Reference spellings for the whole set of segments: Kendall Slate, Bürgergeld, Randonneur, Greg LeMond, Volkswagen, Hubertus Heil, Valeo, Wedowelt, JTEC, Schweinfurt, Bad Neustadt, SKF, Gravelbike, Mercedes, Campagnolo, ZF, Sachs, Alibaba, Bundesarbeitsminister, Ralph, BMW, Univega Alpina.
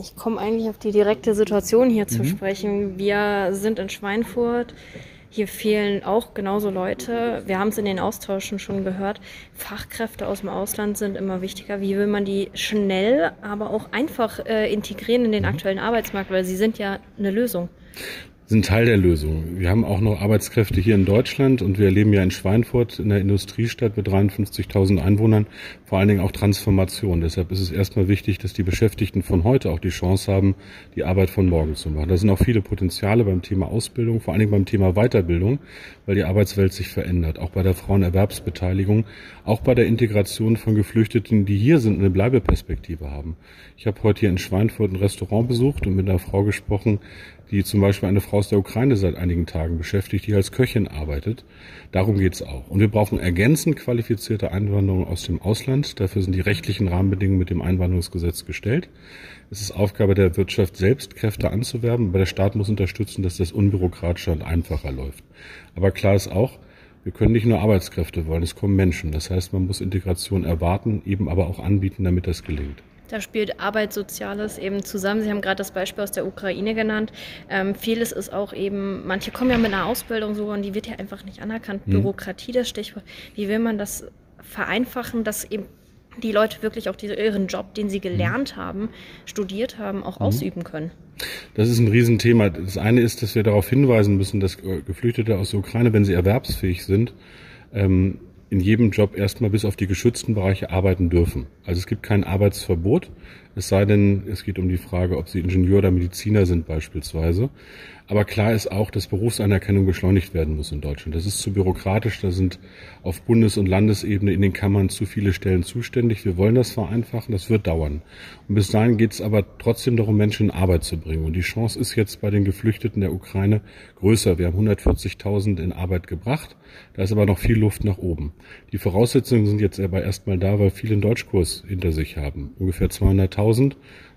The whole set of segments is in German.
Ich komme eigentlich auf die direkte Situation hier zu sprechen. Wir sind in Schweinfurt. Hier fehlen auch genauso Leute. Wir haben es in den Austauschen schon gehört. Fachkräfte aus dem Ausland sind immer wichtiger. Wie will man die schnell, aber auch einfach integrieren in den aktuellen Arbeitsmarkt? Weil sie sind ja eine Lösung. Sind Teil der Lösung. Wir haben auch noch Arbeitskräfte hier in Deutschland und wir leben ja in Schweinfurt, in der Industriestadt mit 53.000 Einwohnern, vor allen Dingen auch Transformation. Deshalb ist es erstmal wichtig, dass die Beschäftigten von heute auch die Chance haben, die Arbeit von morgen zu machen. Da sind auch viele Potenziale beim Thema Ausbildung, vor allen Dingen beim Thema Weiterbildung, weil die Arbeitswelt sich verändert, auch bei der Frauenerwerbsbeteiligung, auch bei der Integration von Geflüchteten, die hier sind und eine Bleibeperspektive haben. Ich habe heute hier in Schweinfurt ein Restaurant besucht und mit einer Frau gesprochen, die zum Beispiel eine Frau aus der Ukraine seit einigen Tagen beschäftigt, die als Köchin arbeitet. Darum geht's auch. Und wir brauchen ergänzend qualifizierte Einwanderung aus dem Ausland. Dafür sind die rechtlichen Rahmenbedingungen mit dem Einwanderungsgesetz gestellt. Es ist Aufgabe der Wirtschaft selbst, Kräfte anzuwerben, aber der Staat muss unterstützen, dass das unbürokratischer und einfacher läuft. Aber klar ist auch, wir können nicht nur Arbeitskräfte wollen, es kommen Menschen. Das heißt, man muss Integration erwarten, eben aber auch anbieten, damit das gelingt. Da spielt Arbeit, Soziales eben zusammen. Sie haben gerade das Beispiel aus der Ukraine genannt. Vieles ist auch eben, manche kommen ja mit einer Ausbildung so und die wird ja einfach nicht anerkannt. Bürokratie, das Stichwort. Wie will man das vereinfachen, dass eben die Leute wirklich auch ihren Job, den sie gelernt haben, studiert haben, auch ausüben können? Das ist ein Riesenthema. Das eine ist, dass wir darauf hinweisen müssen, dass Geflüchtete aus der Ukraine, wenn sie erwerbsfähig sind, in jedem Job erstmal bis auf die geschützten Bereiche arbeiten dürfen. Also es gibt kein Arbeitsverbot, es sei denn, es geht um die Frage, ob sie Ingenieur oder Mediziner sind beispielsweise. Aber klar ist auch, dass Berufsanerkennung beschleunigt werden muss in Deutschland. Das ist zu bürokratisch, da sind auf Bundes- und Landesebene in den Kammern zu viele Stellen zuständig. Wir wollen das vereinfachen, das wird dauern. Und bis dahin geht es aber trotzdem darum, Menschen in Arbeit zu bringen. Und die Chance ist jetzt bei den Geflüchteten der Ukraine größer. Wir haben 140.000 in Arbeit gebracht, da ist aber noch viel Luft nach oben. Die Voraussetzungen sind jetzt aber erstmal da, weil viele einen Deutschkurs hinter sich haben. Ungefähr 200.000,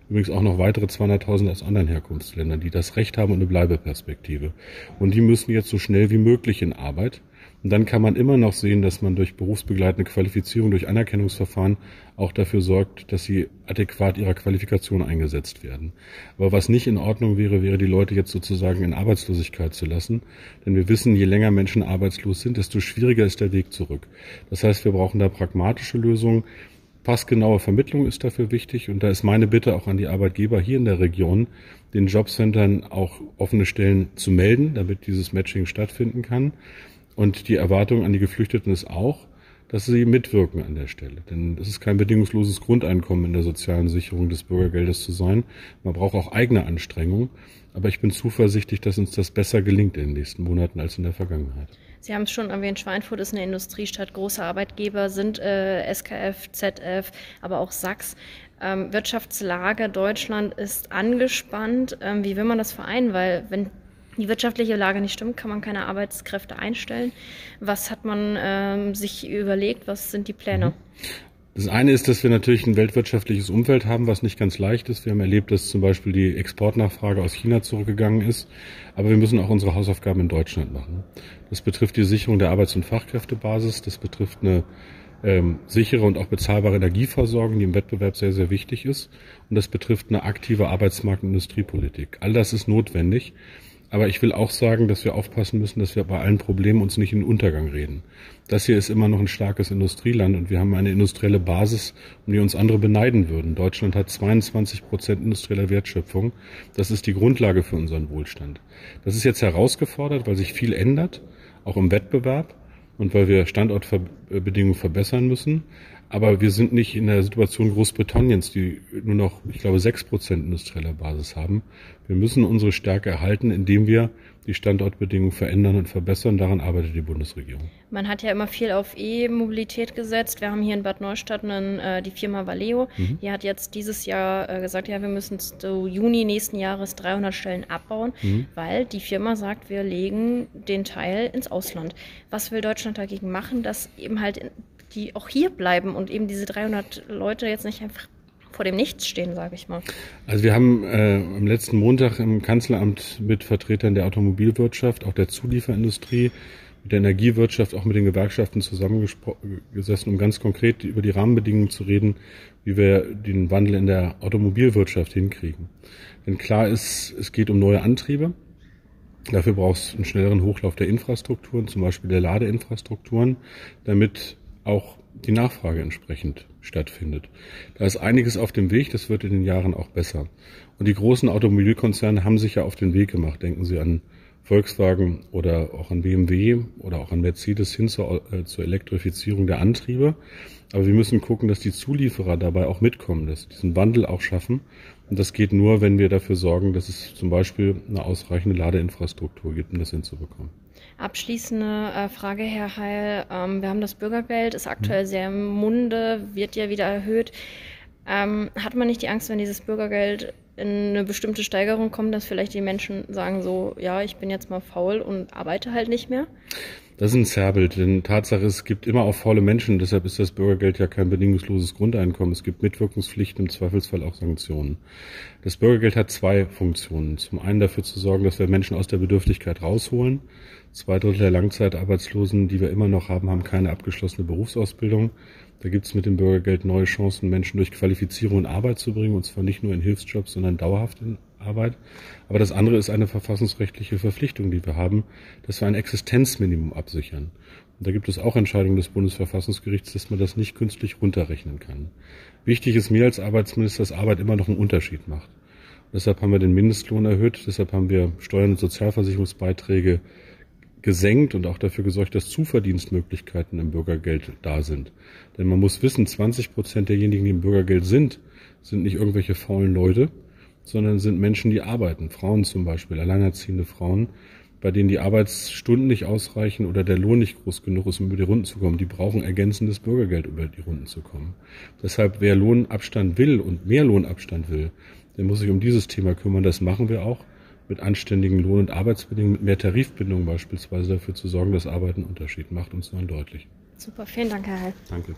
übrigens auch noch weitere 200.000 aus anderen Herkunftsländern, die das Recht haben und eine Bleibeperspektive. Und die müssen jetzt so schnell wie möglich in Arbeit. Und dann kann man immer noch sehen, dass man durch berufsbegleitende Qualifizierung, durch Anerkennungsverfahren auch dafür sorgt, dass sie adäquat ihrer Qualifikation eingesetzt werden. Aber was nicht in Ordnung wäre, wäre die Leute jetzt sozusagen in Arbeitslosigkeit zu lassen. Denn wir wissen, je länger Menschen arbeitslos sind, desto schwieriger ist der Weg zurück. Das heißt, wir brauchen da pragmatische Lösungen. Passgenaue Vermittlung ist dafür wichtig und da ist meine Bitte auch an die Arbeitgeber hier in der Region, den Jobcentern auch offene Stellen zu melden, damit dieses Matching stattfinden kann. Und die Erwartung an die Geflüchteten ist auch, dass sie mitwirken an der Stelle. Denn es ist kein bedingungsloses Grundeinkommen in der sozialen Sicherung des Bürgergeldes zu sein. Man braucht auch eigene Anstrengungen. Aber ich bin zuversichtlich, dass uns das besser gelingt in den nächsten Monaten als in der Vergangenheit. Sie haben es schon erwähnt, Schweinfurt ist eine Industriestadt. Große Arbeitgeber sind SKF, ZF, aber auch Sachs. Wirtschaftslage Deutschland ist angespannt. Wie will man das vereinen? Weil wenn die wirtschaftliche Lage nicht stimmt, kann man keine Arbeitskräfte einstellen. Was hat man sich überlegt? Was sind die Pläne? Das eine ist, dass wir natürlich ein weltwirtschaftliches Umfeld haben, was nicht ganz leicht ist. Wir haben erlebt, dass zum Beispiel die Exportnachfrage aus China zurückgegangen ist. Aber wir müssen auch unsere Hausaufgaben in Deutschland machen. Das betrifft die Sicherung der Arbeits- und Fachkräftebasis. Das betrifft eine sichere und auch bezahlbare Energieversorgung, die im Wettbewerb sehr, sehr wichtig ist. Und das betrifft eine aktive Arbeitsmarkt- und Industriepolitik. All das ist notwendig. Aber ich will auch sagen, dass wir aufpassen müssen, dass wir bei allen Problemen uns nicht in den Untergang reden. Das hier ist immer noch ein starkes Industrieland und wir haben eine industrielle Basis, um die uns andere beneiden würden. Deutschland hat 22% industrieller Wertschöpfung. Das ist die Grundlage für unseren Wohlstand. Das ist jetzt herausgefordert, weil sich viel ändert, auch im Wettbewerb und weil wir Standortbedingungen verbessern müssen. Aber wir sind nicht in der Situation Großbritanniens, die nur noch, ich glaube, 6% industrieller Basis haben. Wir müssen unsere Stärke erhalten, indem wir die Standortbedingungen verändern und verbessern. Daran arbeitet die Bundesregierung. Man hat ja immer viel auf E-Mobilität gesetzt. Wir haben hier in Bad Neustadt die Firma Valeo. Die hat jetzt dieses Jahr gesagt, ja, wir müssen zu Juni nächsten Jahres 300 Stellen abbauen, weil die Firma sagt, wir legen den Teil ins Ausland. Was will Deutschland dagegen machen, dass eben halt die auch hier bleiben und eben diese 300 Leute jetzt nicht einfach vor dem Nichts stehen, sage ich mal? Also wir haben am letzten Montag im Kanzleramt mit Vertretern der Automobilwirtschaft, auch der Zulieferindustrie, mit der Energiewirtschaft, auch mit den Gewerkschaften zusammengesessen, um ganz konkret über die Rahmenbedingungen zu reden, wie wir den Wandel in der Automobilwirtschaft hinkriegen. Denn klar ist, es geht um neue Antriebe. Dafür braucht es einen schnelleren Hochlauf der Infrastrukturen, zum Beispiel der Ladeinfrastrukturen, damit auch die Nachfrage entsprechend stattfindet. Da ist einiges auf dem Weg, das wird in den Jahren auch besser. Und die großen Automobilkonzerne haben sich ja auf den Weg gemacht. Denken Sie an Volkswagen oder auch an BMW oder auch an Mercedes hin zur Elektrifizierung der Antriebe. Aber wir müssen gucken, dass die Zulieferer dabei auch mitkommen, dass sie diesen Wandel auch schaffen. Und das geht nur, wenn wir dafür sorgen, dass es zum Beispiel eine ausreichende Ladeinfrastruktur gibt, um das hinzubekommen. Abschließende Frage, Herr Heil. Wir haben das Bürgergeld, ist aktuell sehr im Munde, wird ja wieder erhöht. Hat man nicht die Angst, wenn dieses Bürgergeld in eine bestimmte Steigerung kommt, dass vielleicht die Menschen sagen so, ja, ich bin jetzt mal faul und arbeite halt nicht mehr? Das ist ein Zerrbild, denn Tatsache ist, es gibt immer auch faule Menschen, deshalb ist das Bürgergeld ja kein bedingungsloses Grundeinkommen. Es gibt Mitwirkungspflichten, im Zweifelsfall auch Sanktionen. Das Bürgergeld hat zwei Funktionen. Zum einen dafür zu sorgen, dass wir Menschen aus der Bedürftigkeit rausholen. 2/3 der Langzeitarbeitslosen, die wir immer noch haben, haben keine abgeschlossene Berufsausbildung. Da gibt es mit dem Bürgergeld neue Chancen, Menschen durch Qualifizierung in Arbeit zu bringen, und zwar nicht nur in Hilfsjobs, sondern dauerhaft in Arbeit. Aber das andere ist eine verfassungsrechtliche Verpflichtung, die wir haben, dass wir ein Existenzminimum absichern. Und da gibt es auch Entscheidungen des Bundesverfassungsgerichts, dass man das nicht künstlich runterrechnen kann. Wichtig ist mir als Arbeitsminister, dass Arbeit immer noch einen Unterschied macht. Und deshalb haben wir den Mindestlohn erhöht, deshalb haben wir Steuern und Sozialversicherungsbeiträge gesenkt und auch dafür gesorgt, dass Zuverdienstmöglichkeiten im Bürgergeld da sind. Denn man muss wissen, 20% derjenigen, die im Bürgergeld sind nicht irgendwelche faulen Leute, sondern sind Menschen, die arbeiten. Frauen zum Beispiel, alleinerziehende Frauen, bei denen die Arbeitsstunden nicht ausreichen oder der Lohn nicht groß genug ist, um über die Runden zu kommen. Die brauchen ergänzendes Bürgergeld, um über die Runden zu kommen. Deshalb, wer Lohnabstand will und mehr Lohnabstand will, der muss sich um dieses Thema kümmern. Das machen wir auch. Mit anständigen Lohn- und Arbeitsbedingungen, mit mehr Tarifbindung beispielsweise, dafür zu sorgen, dass Arbeiten einen Unterschied macht, und zwar einen deutlichen. Super, vielen Dank, Herr Heil. Danke.